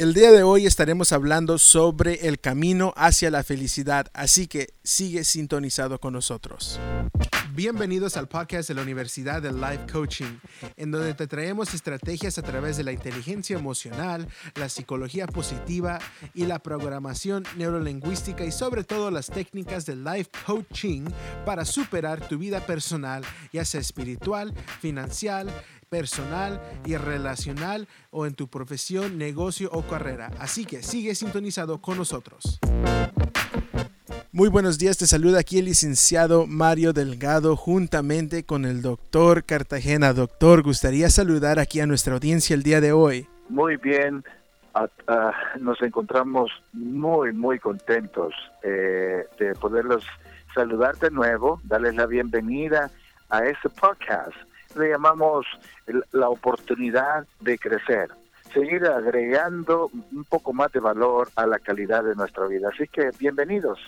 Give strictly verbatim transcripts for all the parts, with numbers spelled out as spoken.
El día de hoy estaremos hablando sobre el camino hacia la felicidad, así que sigue sintonizado con nosotros. Bienvenidos al podcast de la Universidad de Life Coaching, en donde te traemos estrategias a través de la inteligencia emocional, la psicología positiva y la programación neurolingüística y sobre todo las técnicas de Life Coaching para superar tu vida personal, ya sea espiritual, financiera, personal y relacional o en tu profesión, negocio o carrera. Así que sigue sintonizado con nosotros. Muy buenos días, te saluda aquí el licenciado Mario Delgado juntamente con el doctor Cartagena. Doctor, gustaría saludar aquí a nuestra audiencia el día de hoy. Muy bien, uh, uh, nos encontramos muy, muy contentos eh, de poderlos saludar de nuevo, darles la bienvenida a este podcast. Le llamamos la oportunidad de crecer, seguir agregando un poco más de valor a la calidad de nuestra vida. Así que bienvenidos.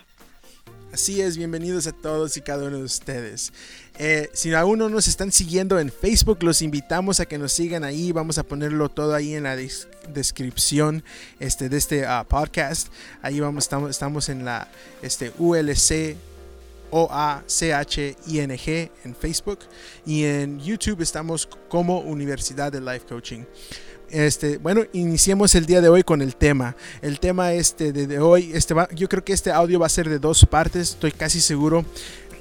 Así es, bienvenidos a todos y cada uno de ustedes. Eh, si aún no nos están siguiendo en Facebook, los invitamos a que nos sigan ahí. Vamos a ponerlo todo ahí en la des- descripción este, de este uh, podcast. Ahí vamos, estamos, estamos en la este, U L C. O A C H I N G en Facebook, y en YouTube estamos como Universidad de Life Coaching. Este, bueno, iniciemos el día de hoy con el tema. El tema este de, de hoy, este va, yo creo que este audio va a ser de dos partes, estoy casi seguro,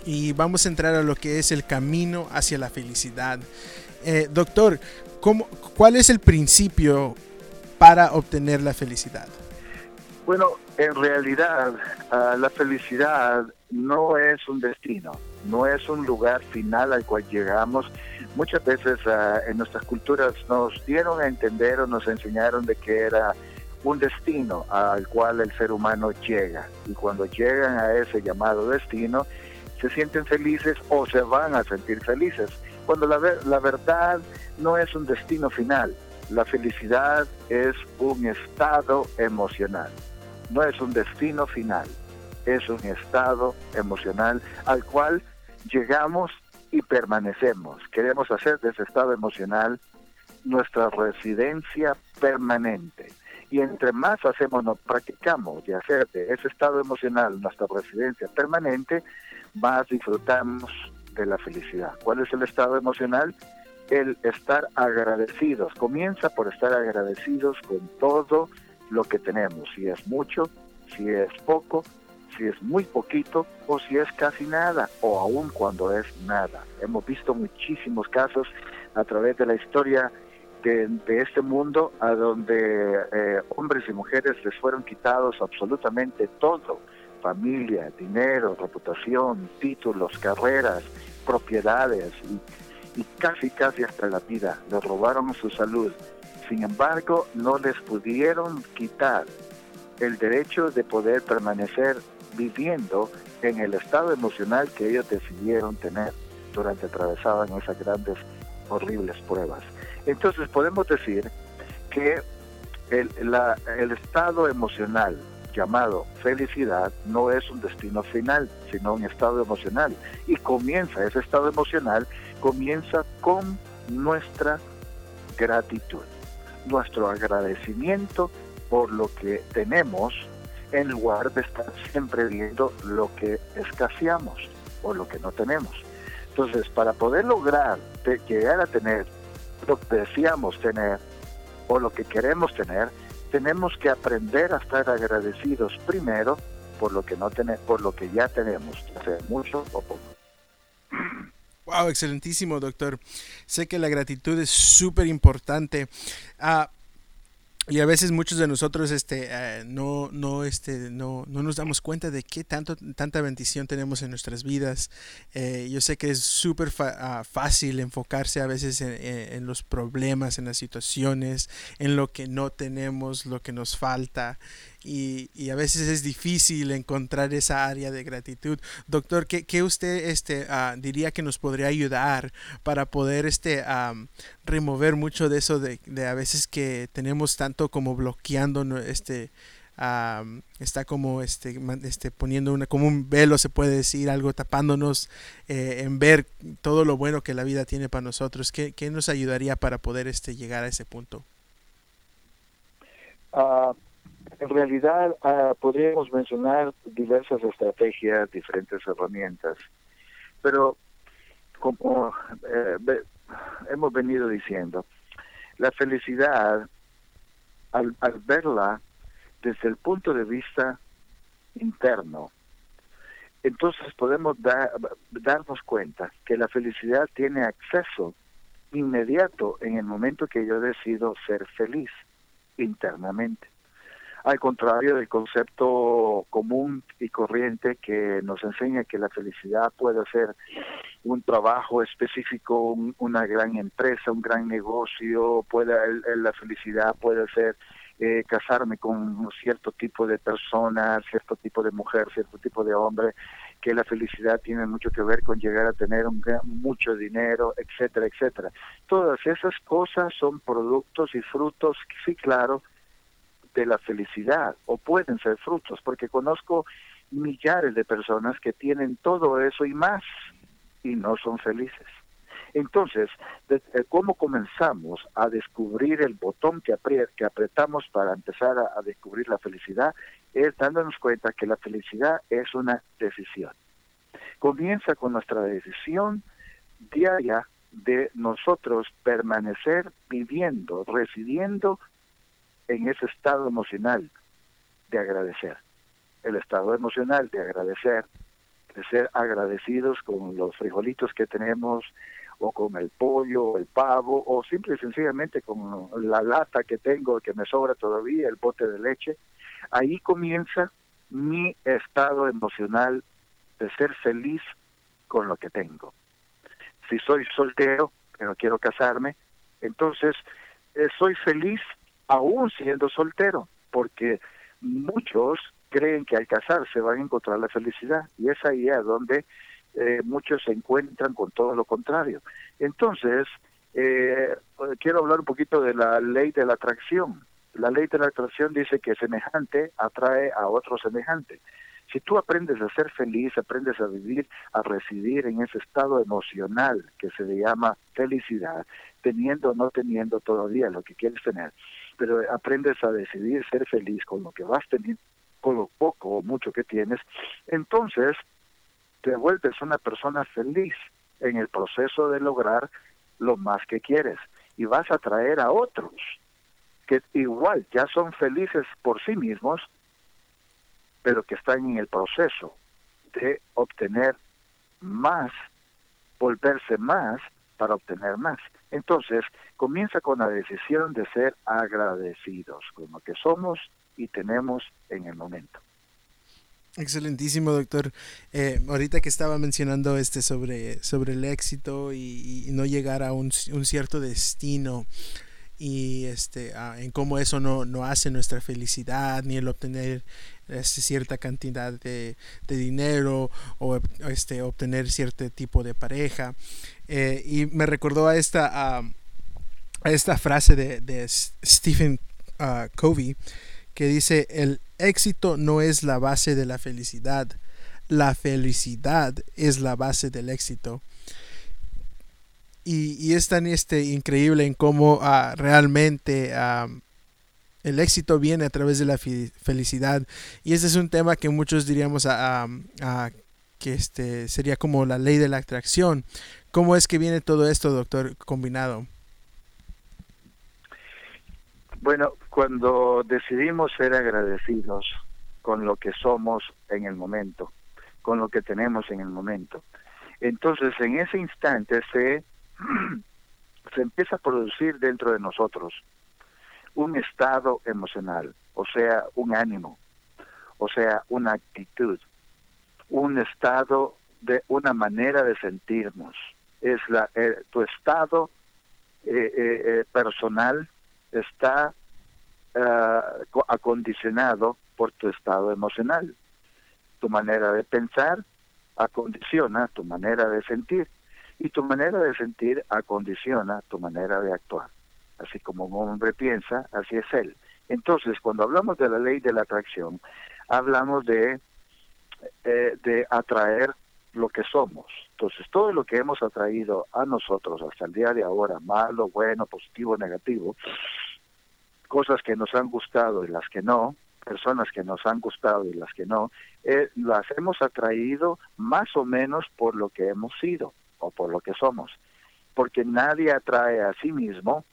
y vamos a entrar a lo que es el camino hacia la felicidad. Eh, doctor, ¿cómo, ¿cuál es el principio para obtener la felicidad? Bueno, en realidad, uh, la felicidad no es un destino, no es un lugar final al cual llegamos. Muchas veces uh, en nuestras culturas nos dieron a entender o nos enseñaron de que era un destino al cual el ser humano llega. Y cuando llegan a ese llamado destino, se sienten felices o se van a sentir felices. Cuando la, ver- la verdad no es un destino final. La felicidad es un estado emocional. No es un destino final, es un estado emocional al cual llegamos y permanecemos. Queremos hacer de ese estado emocional nuestra residencia permanente. Y entre más hacemos, nos practicamos de hacer de ese estado emocional nuestra residencia permanente, más disfrutamos de la felicidad. ¿Cuál es el estado emocional? El estar agradecidos. Comienza por estar agradecidos con todo lo que tenemos, si es mucho, si es poco, si es muy poquito o si es casi nada o aún cuando es nada. Hemos visto muchísimos casos a través de la historia de, de este mundo a donde eh, hombres y mujeres les fueron quitados absolutamente todo: familia, dinero, reputación, títulos, carreras, propiedades y, y casi casi hasta la vida. Les robaron su salud. Sin embargo, no les pudieron quitar el derecho de poder permanecer viviendo en el estado emocional que ellos decidieron tener durante atravesaban esas grandes, horribles pruebas. Entonces podemos decir que el, la, el estado emocional llamado felicidad no es un destino final, sino un estado emocional. Y comienza, ese estado emocional comienza con nuestra gratitud, nuestro agradecimiento por lo que tenemos, en lugar de estar siempre viendo lo que escaseamos o lo que no tenemos. Entonces, para poder lograr de llegar a tener lo que deseamos tener o lo que queremos tener, tenemos que aprender a estar agradecidos primero por lo que no ten- por lo que ya tenemos, ya sea mucho o poco. Wow, excelentísimo, doctor. Sé que la gratitud es súper importante. Uh, y a veces muchos de nosotros este, uh, no, no, este, no, no nos damos cuenta de qué tanto, tanta bendición tenemos en nuestras vidas. Eh, yo sé que es súper fa- uh, fácil enfocarse a veces en, en, en los problemas, en las situaciones, en lo que no tenemos, lo que nos falta. Y, y a veces es difícil encontrar esa área de gratitud. Doctor, ¿qué, qué usted este, uh, diría que nos podría ayudar para poder este, um, remover mucho de eso de, de a veces que tenemos tanto como bloqueando, este, um, está como este, este, poniendo una, como un velo, se puede decir, algo tapándonos eh, en ver todo lo bueno que la vida tiene para nosotros? ¿Qué, qué nos ayudaría para poder este, llegar a ese punto? Uh, en realidad uh, podríamos mencionar diversas estrategias, diferentes herramientas, pero como eh, ve, hemos venido diciendo, la felicidad, al, al verla desde el punto de vista interno, entonces podemos da, darnos cuenta que la felicidad tiene acceso inmediato en el momento que yo decido ser feliz internamente. Al contrario del concepto común y corriente que nos enseña que la felicidad puede ser un trabajo específico, un, una gran empresa, un gran negocio, puede, la felicidad puede ser eh, casarme con un cierto tipo de persona, cierto tipo de mujer, cierto tipo de hombre, que la felicidad tiene mucho que ver con llegar a tener un gran, mucho dinero, etcétera, etcétera. Todas esas cosas son productos y frutos, sí, claro, de la felicidad, o pueden ser frutos, porque conozco millares de personas que tienen todo eso y más, y no son felices. Entonces, ¿cómo comenzamos a descubrir el botón que apretamos para empezar a descubrir la felicidad? Es dándonos cuenta que la felicidad es una decisión. Comienza con nuestra decisión diaria de nosotros permanecer viviendo, residiendo en ese estado emocional de agradecer, el estado emocional de agradecer, de ser agradecidos con los frijolitos que tenemos, o con el pollo, o el pavo, o simple y sencillamente con la lata que tengo, que me sobra todavía, el bote de leche. Ahí comienza mi estado emocional de ser feliz con lo que tengo. Si soy soltero, pero quiero casarme, entonces eh, soy feliz aún siendo soltero, porque muchos creen que al casarse van a encontrar la felicidad, y es ahí a donde eh, muchos se encuentran con todo lo contrario. Entonces, eh, quiero hablar un poquito de la ley de la atracción. La ley de la atracción dice que semejante atrae a otro semejante. Si tú aprendes a ser feliz, aprendes a vivir, a residir en ese estado emocional que se le llama felicidad, teniendo o no teniendo todavía lo que quieres tener, pero aprendes a decidir ser feliz con lo que vas teniendo, con lo poco o mucho que tienes, entonces te vuelves una persona feliz en el proceso de lograr lo más que quieres, y vas a atraer a otros que igual ya son felices por sí mismos, pero que están en el proceso de obtener más, volverse más para obtener más. Entonces, comienza con la decisión de ser agradecidos con lo que somos y tenemos en el momento. Excelentísimo, doctor. Eh, ahorita que estaba mencionando este sobre, sobre el éxito y, y no llegar a un, un cierto destino, y este ah, en cómo eso no, no hace nuestra felicidad, ni el obtener este, cierta cantidad de, de dinero, o este obtener cierto tipo de pareja, eh, y me recordó a esta a, a esta frase de, de Stephen uh, Covey, que dice: el éxito no es la base de la felicidad, la felicidad es la base del éxito. Y, y es tan este, increíble en cómo uh, realmente uh, el éxito viene a través de la fi- felicidad. Y ese es un tema que muchos diríamos a, a, a, que este sería como la ley de la atracción. ¿Cómo es que viene todo esto, doctor, combinado? Bueno, cuando decidimos ser agradecidos con lo que somos en el momento, con lo que tenemos en el momento, entonces en ese instante se... se empieza a producir dentro de nosotros un estado emocional, o sea, un ánimo, o sea, una actitud, un estado de una manera de sentirnos. Es la eh, tu estado eh, eh, personal está uh, acondicionado por tu estado emocional. Tu manera de pensar acondiciona tu manera de sentir. Y tu manera de sentir acondiciona tu manera de actuar. Así como un hombre piensa, así es él. Entonces, cuando hablamos de la ley de la atracción, hablamos de, eh, de atraer lo que somos. Entonces, todo lo que hemos atraído a nosotros hasta el día de ahora, malo, bueno, positivo, negativo, cosas que nos han gustado y las que no, personas que nos han gustado y las que no, eh, las hemos atraído más o menos por lo que hemos sido o por lo que somos, porque nadie atrae a sí mismo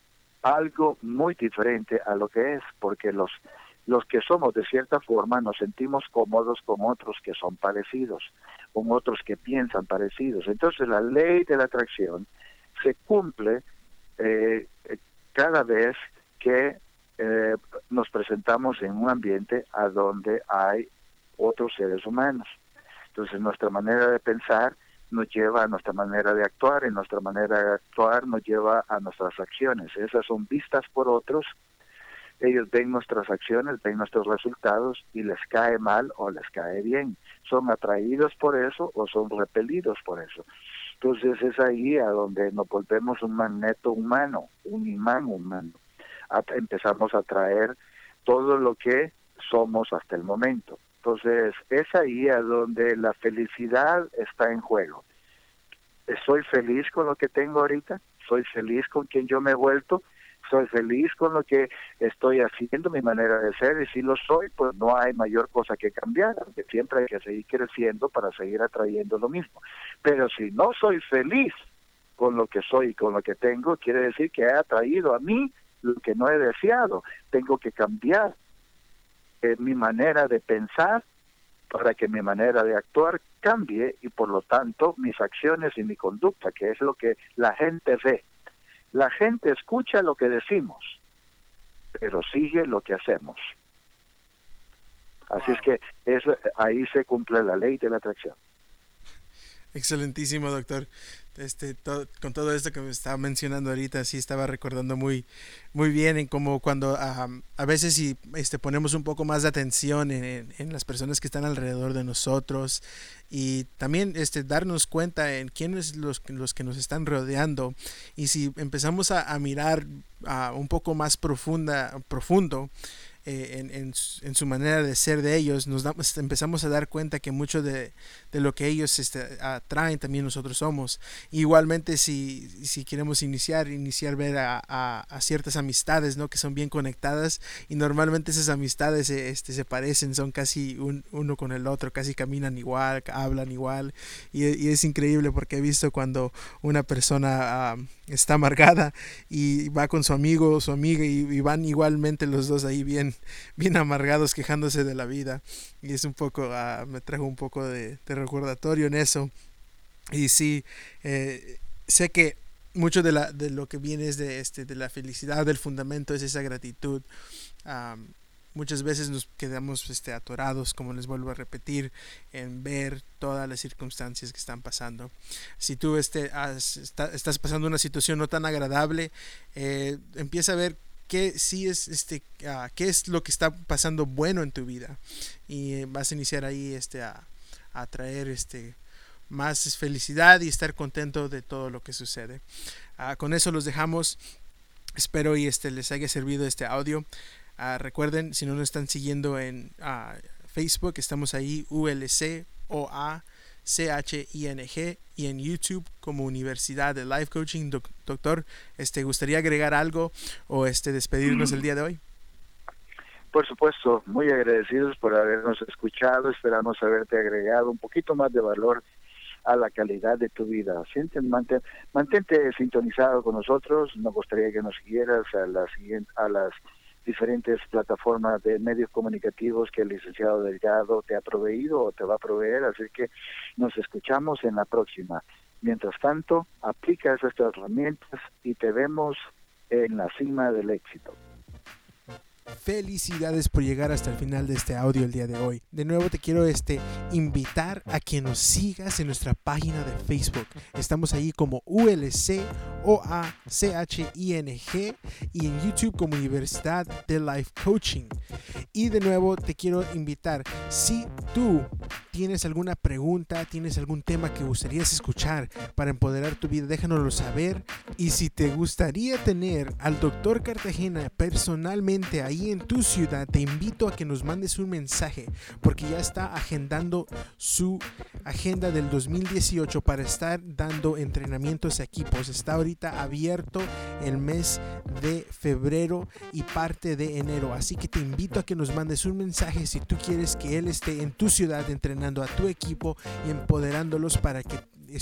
algo muy diferente a lo que es, porque los, los que somos de cierta forma nos sentimos cómodos con otros que son parecidos, con otros que piensan parecidos. Entonces la ley de la atracción se cumple eh, cada vez que eh, nos presentamos en un ambiente a donde hay otros seres humanos. Entonces nuestra manera de pensar nos lleva a nuestra manera de actuar, y nuestra manera de actuar nos lleva a nuestras acciones. Esas son vistas por otros, ellos ven nuestras acciones, ven nuestros resultados y les cae mal o les cae bien. Son atraídos por eso o son repelidos por eso. Entonces es ahí a donde nos volvemos un magneto humano, un imán humano. Empezamos a atraer todo lo que somos hasta el momento. Entonces, es ahí a donde la felicidad está en juego. ¿Soy feliz con lo que tengo ahorita? ¿Soy feliz con quien yo me he vuelto? ¿Soy feliz con lo que estoy haciendo, mi manera de ser? Y si lo soy, pues no hay mayor cosa que cambiar, porque siempre hay que seguir creciendo para seguir atrayendo lo mismo. Pero si no soy feliz con lo que soy y con lo que tengo, quiere decir que he atraído a mí lo que no he deseado. Tengo que cambiar Eh, mi manera de pensar para que mi manera de actuar cambie, y por lo tanto mis acciones y mi conducta, que es lo que la gente ve. La gente escucha lo que decimos, pero sigue lo que hacemos. Así es que eso, ahí se cumple la ley de la atracción. Excelentísimo, doctor. Este, todo, con todo esto que me estaba mencionando ahorita, sí estaba recordando muy, muy bien en cómo cuando um, a veces si este, ponemos un poco más de atención en, en, en las personas que están alrededor de nosotros, y también este, darnos cuenta en quiénes los, los que nos están rodeando, y si empezamos a, a mirar uh, un poco más profunda, profundo En, en, en su manera de ser de ellos, nos damos, empezamos a dar cuenta que mucho de, de lo que ellos este, atraen también nosotros somos. Igualmente si, si queremos iniciar, iniciar ver a, a, a ciertas amistades, ¿no?, que son bien conectadas, y normalmente esas amistades este, se parecen, son casi un, uno con el otro, casi caminan igual, hablan igual, y, y es increíble porque he visto cuando una persona um, está amargada y va con su amigo o su amiga y, y van igualmente los dos ahí bien bien amargados, quejándose de la vida, y es un poco uh, me trajo un poco de, de recordatorio en eso. Y sí, eh, sé que mucho de la de lo que viene es de este de la felicidad, del fundamento, es esa gratitud. Um, muchas veces nos quedamos este atorados, como les vuelvo a repetir, en ver todas las circunstancias que están pasando. Si tú este has, está, estás pasando una situación no tan agradable, eh, empieza a ver qué sí es este uh, qué es lo que está pasando bueno en tu vida, y eh, vas a iniciar ahí este a, a traer este más felicidad y estar contento de todo lo que sucede. Uh, con eso los dejamos. Espero y este les haya servido este audio. Uh, recuerden, si no nos están siguiendo en uh, Facebook, estamos ahí U L C O A C H I N G, y en YouTube como Universidad de Life Coaching. Do- doctor, este, ¿gustaría agregar algo o este despedirnos mm. el día de hoy? Por supuesto, muy agradecidos por habernos escuchado. Esperamos haberte agregado un poquito más de valor a la calidad de tu vida. Siente, mantén, mantente sintonizado con nosotros. Nos gustaría que nos siguieras a las, a las diferentes plataformas de medios comunicativos que el licenciado Delgado te ha proveído o te va a proveer, así que nos escuchamos en la próxima. Mientras tanto, aplica esas herramientas y te vemos en la cima del éxito. Felicidades por llegar hasta el final de este audio el día de hoy. De nuevo te quiero este, invitar a que nos sigas en nuestra página de Facebook. Estamos ahí como U L C O A C H I N G, y en YouTube como Universidad de Life Coaching. Y de nuevo te quiero invitar, si tú tienes alguna pregunta, tienes algún tema que gustarías escuchar para empoderar tu vida, déjanoslo saber. Y si te gustaría tener al doctor Cartagena personalmente ahí en tu ciudad, te invito a que nos mandes un mensaje, porque ya está agendando su agenda del dos mil dieciocho para estar dando entrenamientos a equipos. Está ahorita abierto el mes de febrero y parte de enero, así que te invito a que nos mandes un mensaje si tú quieres que él esté en tu ciudad entrenando a tu equipo y empoderándolos para que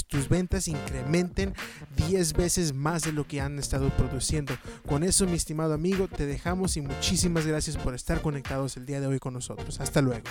tus ventas incrementen diez veces más de lo que han estado produciendo. Con eso, mi estimado amigo, te dejamos y muchísimas gracias por estar conectados el día de hoy con nosotros. Hasta luego.